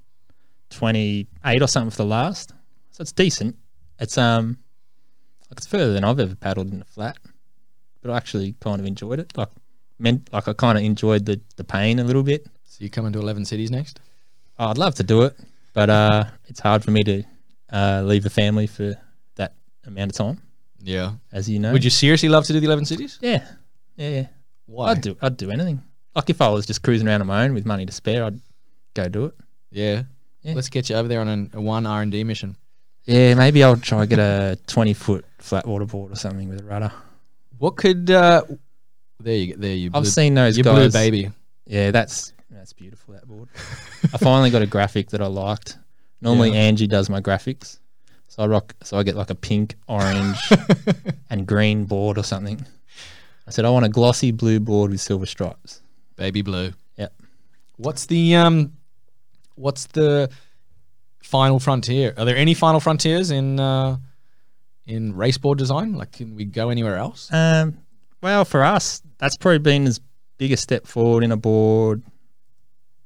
28 or something for the last. So it's decent. It's further than I've ever paddled in a flat, but I actually kind of enjoyed it. I kind of enjoyed the pain a little bit. So you coming to 11 Cities next? Oh, I'd love to do it, but it's hard for me to leave the family for that amount of time. Yeah, as you know. Would you seriously love to do the 11 Cities? Yeah. Why? I'd do anything. Like if I was just cruising around on my own with money to spare, I'd go do it. Yeah. Let's get you over there on a one R&D mission. Yeah, maybe I'll try and get a 20-foot flat water board or something with a rudder. What could there you I've seen those guys. Blue baby. Yeah, that's beautiful, that board. I finally got a graphic that I liked. Normally Angie does my graphics. So I get like a pink, orange and green board or something. I said I want a glossy blue board with silver stripes. Baby blue. Yep. What's the final frontier? Are there any final frontiers in race board design? Like, can we go anywhere else? Well, for us, that's probably been as big a step forward in a board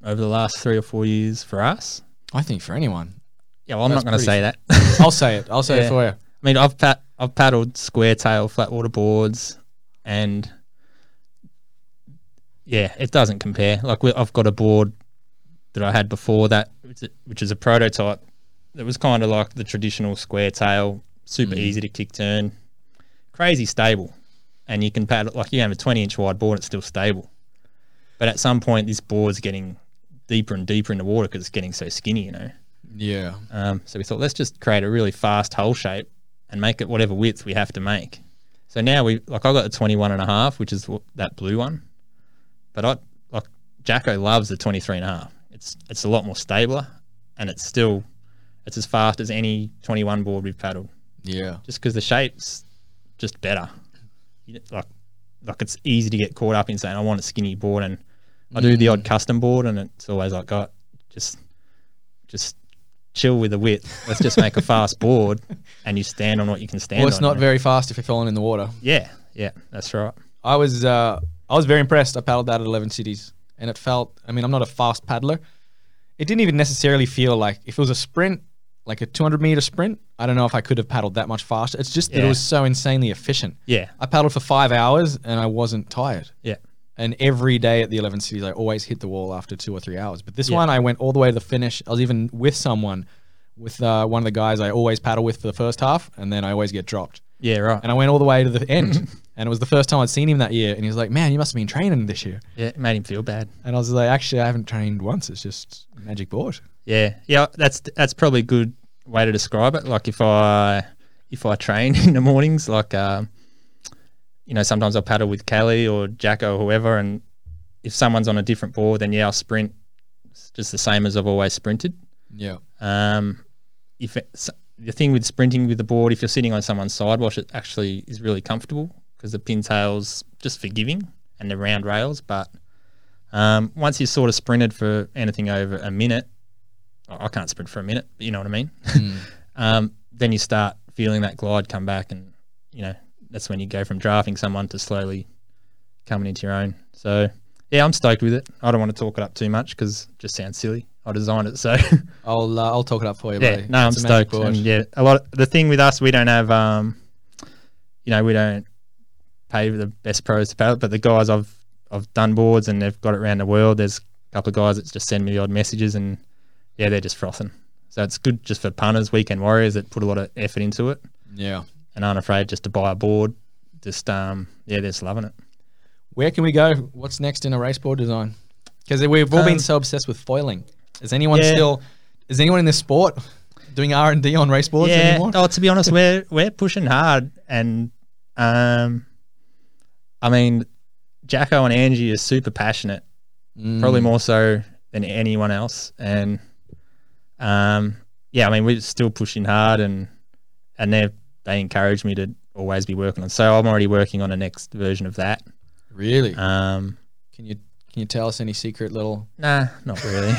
over the last 3 or 4 years for us. I think for anyone. Yeah, well, I'm not going to say that. I'll say it for you. I mean, I've paddled square tail flat water boards, and yeah, it doesn't compare. Like I've got a board that I had before that, which is a prototype that was kind of like the traditional square tail, super easy to kick turn, crazy stable, and you can paddle like you have a 20-inch wide board, it's still stable. But at some point, this board's getting deeper and deeper in the water because it's getting so skinny, you know. Yeah. So we thought, let's just create a really fast hull shape and make it whatever width we have to make. So now I got the 21.5, which is that blue one, but Jacko loves the 23.5. It's a lot more stabler, and it's as fast as any 21 board we've paddled. Yeah. Just because the shape's just better. Like it's easy to get caught up in saying, I want a skinny board, and I do the odd custom board, and it's always like, God, just chill with the width. Let's just make a fast board, and you stand on what you can stand on. Well, it's not very fast if you're falling in the water. Yeah, that's right. I was very impressed. I paddled that at 11 Cities. And it felt, I mean, I'm not a fast paddler. It didn't even necessarily feel like, if it was a sprint, like a 200-meter sprint, I don't know if I could have paddled that much faster. It's just that it was so insanely efficient. Yeah. I paddled for 5 hours and I wasn't tired. Yeah. And every day at the 11 Cities, I always hit the wall after 2 or 3 hours. But this one, I went all the way to the finish. I was even with someone, with one of the guys I always paddle with for the first half, and then I always get dropped. Yeah, right. And I went all the way to the end. And it was the first time I'd seen him that year. And he was like, man, you must have been training this year. Yeah, it made him feel bad. And I was like, actually, I haven't trained once. It's just magic board. Yeah. Yeah, that's probably a good way to describe it. Like if I train in the mornings, like, you know, sometimes I'll paddle with Kelly or Jacko or whoever. And if someone's on a different board, then, I'll sprint. It's just the same as I've always sprinted. Yeah. The thing with sprinting with the board, if you're sitting on someone's sidewash, it actually is really comfortable because the pintail's just forgiving and the round rails. But once you've sort of sprinted for anything over a minute, I can't sprint for a minute, but you know what I mean? Then you start feeling that glide come back, and, you know, that's when you go from drafting someone to slowly coming into your own. So, yeah, I'm stoked with it. I don't want to talk it up too much because it just sounds silly. I designed it, so I'll talk it up for you. Yeah, buddy. No, it's I'm stoked. And a lot of, the thing with us, we don't have, you know, we don't pay the best pros to paddle. But the guys I've done boards and they've got it around the world. There's a couple of guys that just send me the odd messages, and they're just frothing. So it's good just for punters, weekend warriors that put a lot of effort into it. Yeah, and aren't afraid just to buy a board. Just they're just loving it. Where can we go? What's next in a race board design? Because we've all been so obsessed with foiling. Is anyone in this sport doing R&D on race boards anymore? Oh, to be honest, we're pushing hard, and I mean, Jacko and Angie are super passionate, probably more so than anyone else. And I mean, we're still pushing hard, and they encourage me to always be working on. So I'm already working on the next version of that. Really? Can you tell us any secret little... Nah, not really.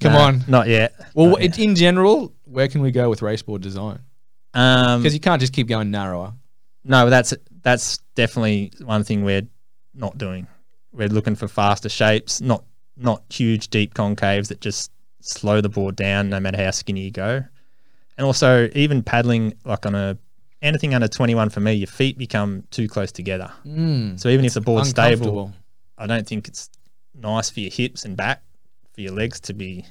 Come on. Not yet. Well, in general, where can we go with race board design? Because you can't just keep going narrower. No, that's definitely one thing we're not doing. We're looking for faster shapes, not huge, deep concaves that just slow the board down no matter how skinny you go. And also, even paddling like on a anything under 21 for me, your feet become too close together. So even if the board's stable, I don't think it's nice for your hips and back, for your legs to be,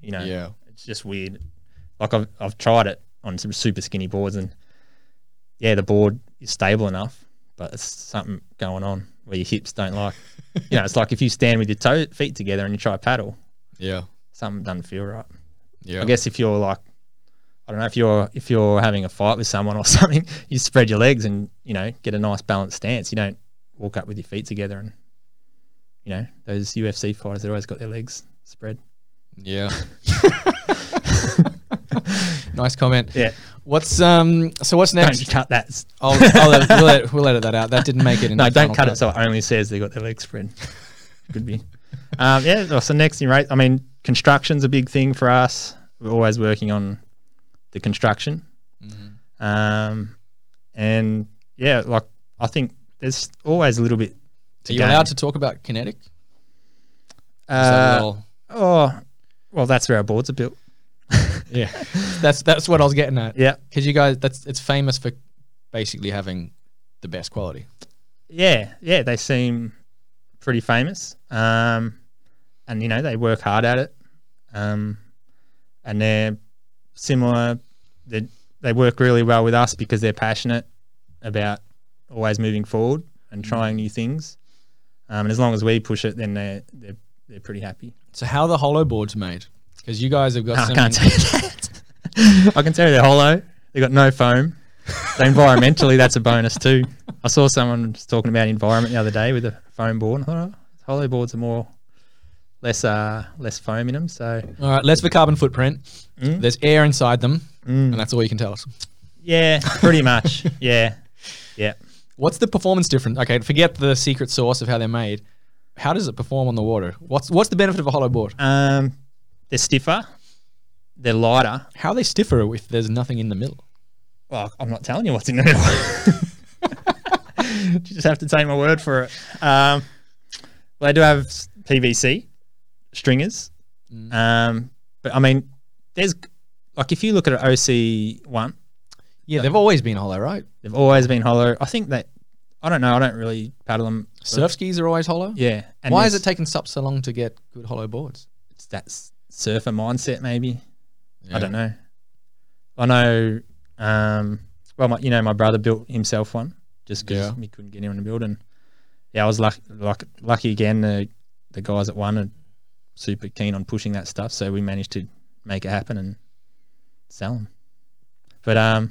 you know, it's just weird. Like I've tried it on some super skinny boards, and yeah, the board is stable enough, but it's something going on where your hips don't like, you know, it's like if you stand with your feet together and you try paddle, something doesn't feel right. I guess if you're like, I don't know, if you're having a fight with someone or something, you spread your legs and, you know, get a nice balanced stance. You don't walk up with your feet together and, you know, those UFC fighters, they've always got their legs spread. Nice comment. What's so what's next? Don't cut that. We'll edit that out. That didn't make it in. No, don't cut it so it only says they got their legs spread. Could be. So next in rate, I mean, construction's a big thing for us. We're always working on the construction. And yeah, like I think there's always a little bit to gain. Are you allowed to talk about Kinetic? Well, that's where our boards are built. That's what I was getting at. Because you guys, it's famous for basically having the best quality. They seem pretty famous. And you know, they work hard at it. And they're similar. They work really well with us because they're passionate about always moving forward and trying new things. And as long as we push it, then they're pretty happy. So how are the holo boards made? Because you guys have got I can't tell you that. I can tell you they're hollow. They've got no foam. So environmentally, that's a bonus too. I saw someone was talking about environment the other day with a foam board. I thought, hollow boards are less foam in them. So all right, less for carbon footprint. There's air inside them, and that's all you can tell us. Yeah, pretty much. Yeah. What's the performance difference? Okay, forget the secret sauce of how they're made. How does it perform on the water? What's the benefit of a hollow board? They're stiffer, they're lighter. How are they stiffer if there's nothing in the middle? Well, I'm not telling you what's in the middle. You just have to take my word for it. Well, they do have PVC stringers. But I mean, there's like if you look at an OC One. They've always been hollow, right? They've always been hollow. I think that, I don't know, I don't really paddle them. Surf skis are always hollow? Yeah. And why has it taken SUP so long to get good hollow boards? That's surfer mindset maybe. I don't know. I know my brother built himself one just because he couldn't get anyone to build, and I was lucky again. The guys at One are super keen on pushing that stuff, so we managed to make it happen and sell them. But I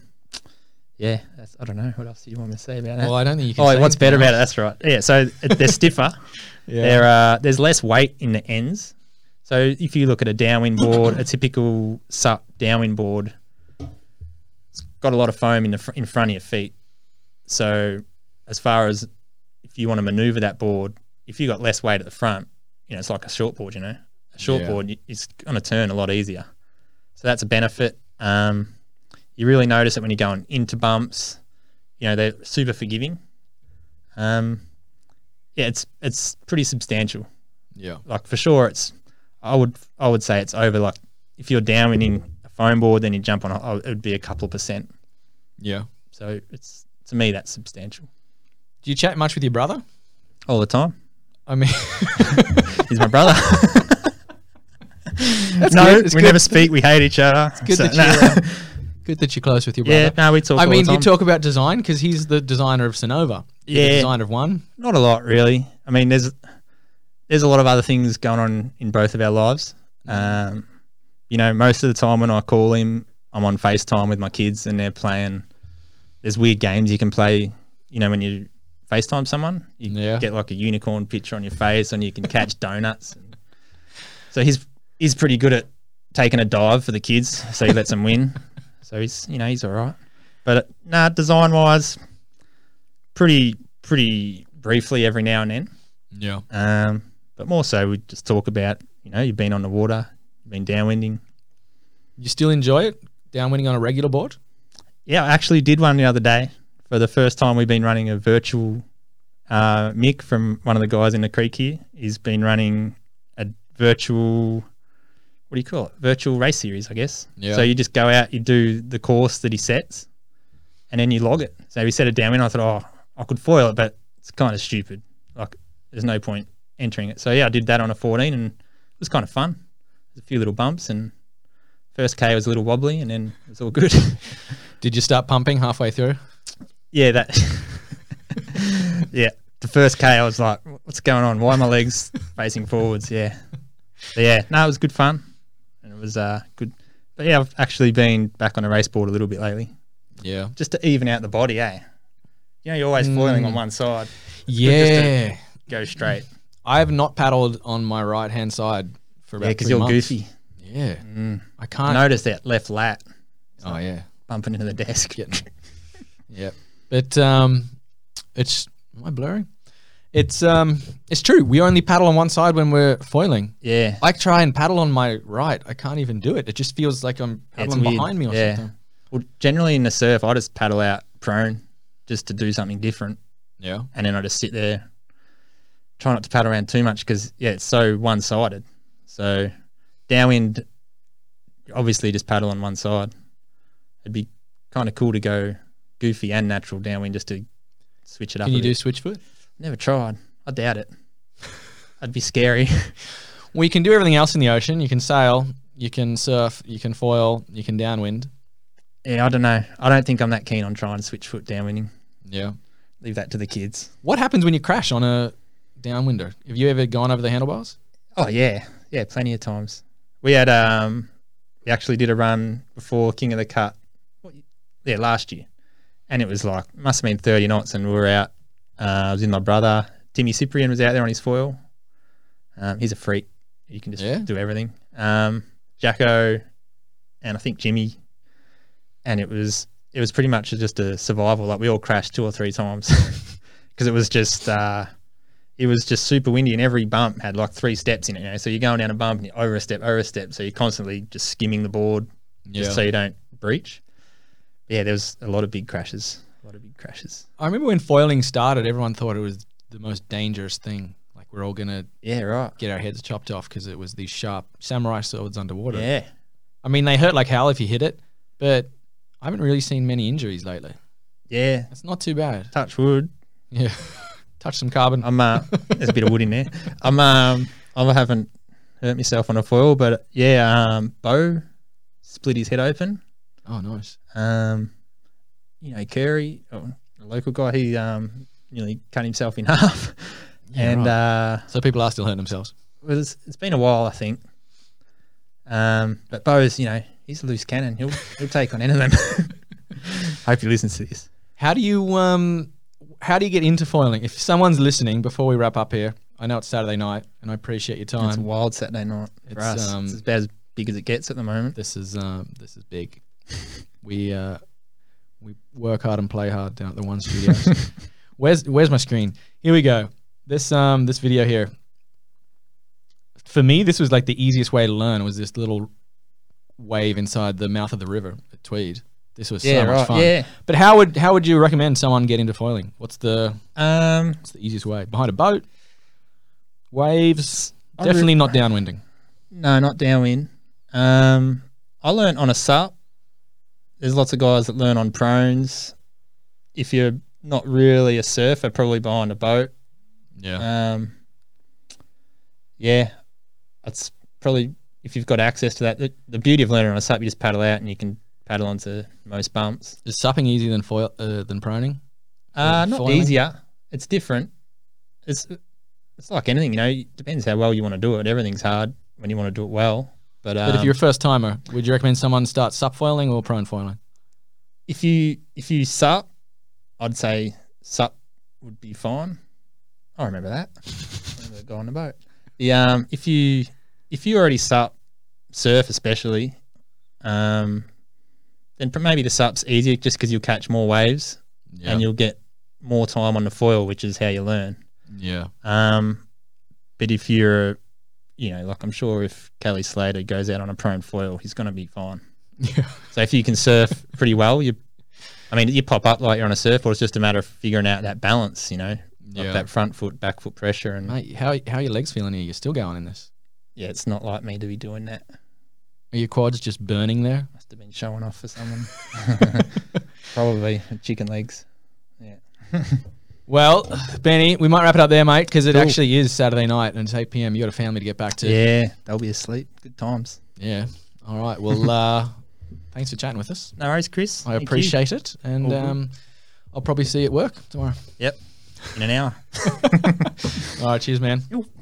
don't know what else do you want me to say about that. Well, I don't think you can say what's better about it, that's right. So they're stiffer. There's less weight in the ends. So if you look at a downwind board, a typical SUP downwind board, it's got a lot of foam in front of your feet. So as far as if you want to maneuver that board, if you got less weight at the front, you know, it's like a short board, you know. A short board is going to turn a lot easier. So that's a benefit. You really notice it when you're going into bumps. You know, they're super forgiving. It's pretty substantial. Yeah. Like for sure it's... I would say it's over. Like if you're downwind in a foam board, then you jump on it would be a couple of %. Yeah. So it's, to me, that's substantial. Do you chat much with your brother? All the time. I mean, he's my brother. We never speak. We hate each other. It's good good that you're close with your brother. Yeah. No, we talk. I mean, you talk about design because he's the designer of Sonova. Yeah. The designer of One. Not a lot, really. I mean, there's a lot of other things going on in both of our lives. You know, most of the time when I call him, I'm on FaceTime with my kids and they're playing. There's weird games you can play, you know, when you FaceTime someone. You get like a unicorn picture on your face and you can catch donuts. So he's pretty good at taking a dive for the kids, so he lets them win. So he's all right. But design-wise, pretty briefly every now and then. Yeah. But more so, we just talk about, you know, you've been on the water, you've been downwinding. You still enjoy it, downwinding on a regular board? Yeah, I actually did one the other day. For the first time, we've been running a virtual. Mick from one of the guys in the creek here, he's been running a virtual what do you call it? Virtual race series, I guess. Yeah. So you just go out, you do the course that he sets, and then you log it. So he set a downwind. I thought, oh, I could foil it, but it's kind of stupid. Like, there's no point entering it. So yeah, I did that on a 14, and it was kind of fun. There's a few little bumps, and first K was a little wobbly, and then it was all good. Did you start pumping halfway through? Yeah, yeah. The first K, I was like, what's going on? Why are my legs facing forwards? Yeah. But yeah, no, it was good fun. And it was good. But yeah, I've actually been back on a race board a little bit lately. Yeah. Just to even out the body, eh? You know, you're always foiling on one side. It's yeah. Go straight. I have not paddled on my right-hand side for about 3 months. Yeah, because you're goofy. Yeah. Mm. I can't. Notice that left lat. Oh, like yeah. Bumping into the desk. Yeah. Yep. But it's... Am I blurring? It's true. We only paddle on one side when we're foiling. Yeah. I try and paddle on my right. I can't even do it. It just feels like I'm paddling behind me or something. Well, generally in the surf, I just paddle out prone just to do something different. Yeah. And then I just sit there, try not to paddle around too much because, yeah, it's so one-sided. So downwind, obviously just paddle on one side. It'd be kind of cool to go goofy and natural downwind just to switch it up. Can you do switch foot? Never tried. I doubt it. That'd be scary. Well, you can do everything else in the ocean. You can sail, you can surf, you can foil, you can downwind. Yeah, I don't know. I don't think I'm that keen on trying switch foot downwinding. Yeah. Leave that to the kids. What happens when you crash on a downwinder? Have you ever gone over the handlebars? Oh, yeah. Yeah, plenty of times. We had, we actually did a run before King of the Cut. Yeah, last year. And it was like, must have been 30 knots, and we were out. I was in my brother, Timmy Cyprian was out there on his foil. He's a freak. You can just do everything. Jacko and I think Jimmy. And it was pretty much just a survival. Like, we all crashed 2 or 3 times because it was just super windy, and every bump had like 3 steps in it. You know? So you're going down a bump and you overstep. So you're constantly just skimming the board just so you don't breach. Yeah, there was a lot of big crashes. I remember when foiling started, everyone thought it was the most dangerous thing. Like, we're all going to get our heads chopped off because it was these sharp samurai swords underwater. Yeah. I mean, they hurt like hell if you hit it, but I haven't really seen many injuries lately. Yeah. It's not too bad. Touch wood. Yeah. Touch some carbon. There's a bit of wood in there. I haven't hurt myself on a foil, but yeah, Bo split his head open. Oh, nice. You know, Curry, a local guy, he nearly cut himself in half. So people are still hurting themselves. Well, it's been a while, I think. But Bo's, you know, he's a loose cannon. He'll take on any of them. Hope he listens to this. How do you get into foiling? If someone's listening, before we wrap up here, I know it's Saturday night, and I appreciate your time. It's a wild Saturday night for us. It's about as big as it gets at the moment. This is big. We work hard and play hard down at the One Studio. Where's my screen? Here we go. This video here. For me, this was like the easiest way to learn was this little wave inside the mouth of the river at Tweed. This was so much fun. Yeah. But how would you recommend someone get into foiling? What's the easiest way? Behind a boat? Waves? Definitely not downwinding. No, not downwind. I learned on a SUP. There's lots of guys that learn on prones. If you're not really a surfer, probably behind a boat. Yeah. Yeah. That's probably, if you've got access to that, the beauty of learning on a SUP, you just paddle out and you can paddle onto most bumps. Is SUPing easier than proning? Not foiling? Easier. It's different. It's like anything, you know. It depends how well you want to do it. Everything's hard when you want to do it well. But if you're a first timer, would you recommend someone start SUP foiling or prone foiling? If you SUP, I'd say SUP would be fine. I remember that. I remember the guy on the boat. If you already SUP, surf especially, then maybe the SUP's easier just because you'll catch more waves and you'll get more time on the foil, which is how you learn. Yeah. But if you're like, I'm sure if Kelly Slater goes out on a prone foil, he's going to be fine. Yeah. So if you can surf pretty well, you pop up like you're on a surfboard. It's just a matter of figuring out that balance, you know, like that front foot, back foot pressure. And mate, how are your legs feeling here? You're still going in this. Yeah, it's not like me to be doing that. Are your quads just burning there? Must have been showing off for someone. Probably chicken legs. Yeah. Well, Benny, we might wrap it up there, mate, because it actually is Saturday night and it's 8 p.m. You got a family to get back to. Yeah, they'll be asleep. Good times. Yeah. All right. Well, thanks for chatting with us. No worries, Chris. I appreciate it. And I'll probably see you at work tomorrow. Yep. In an hour. All right. Cheers, man. Yo.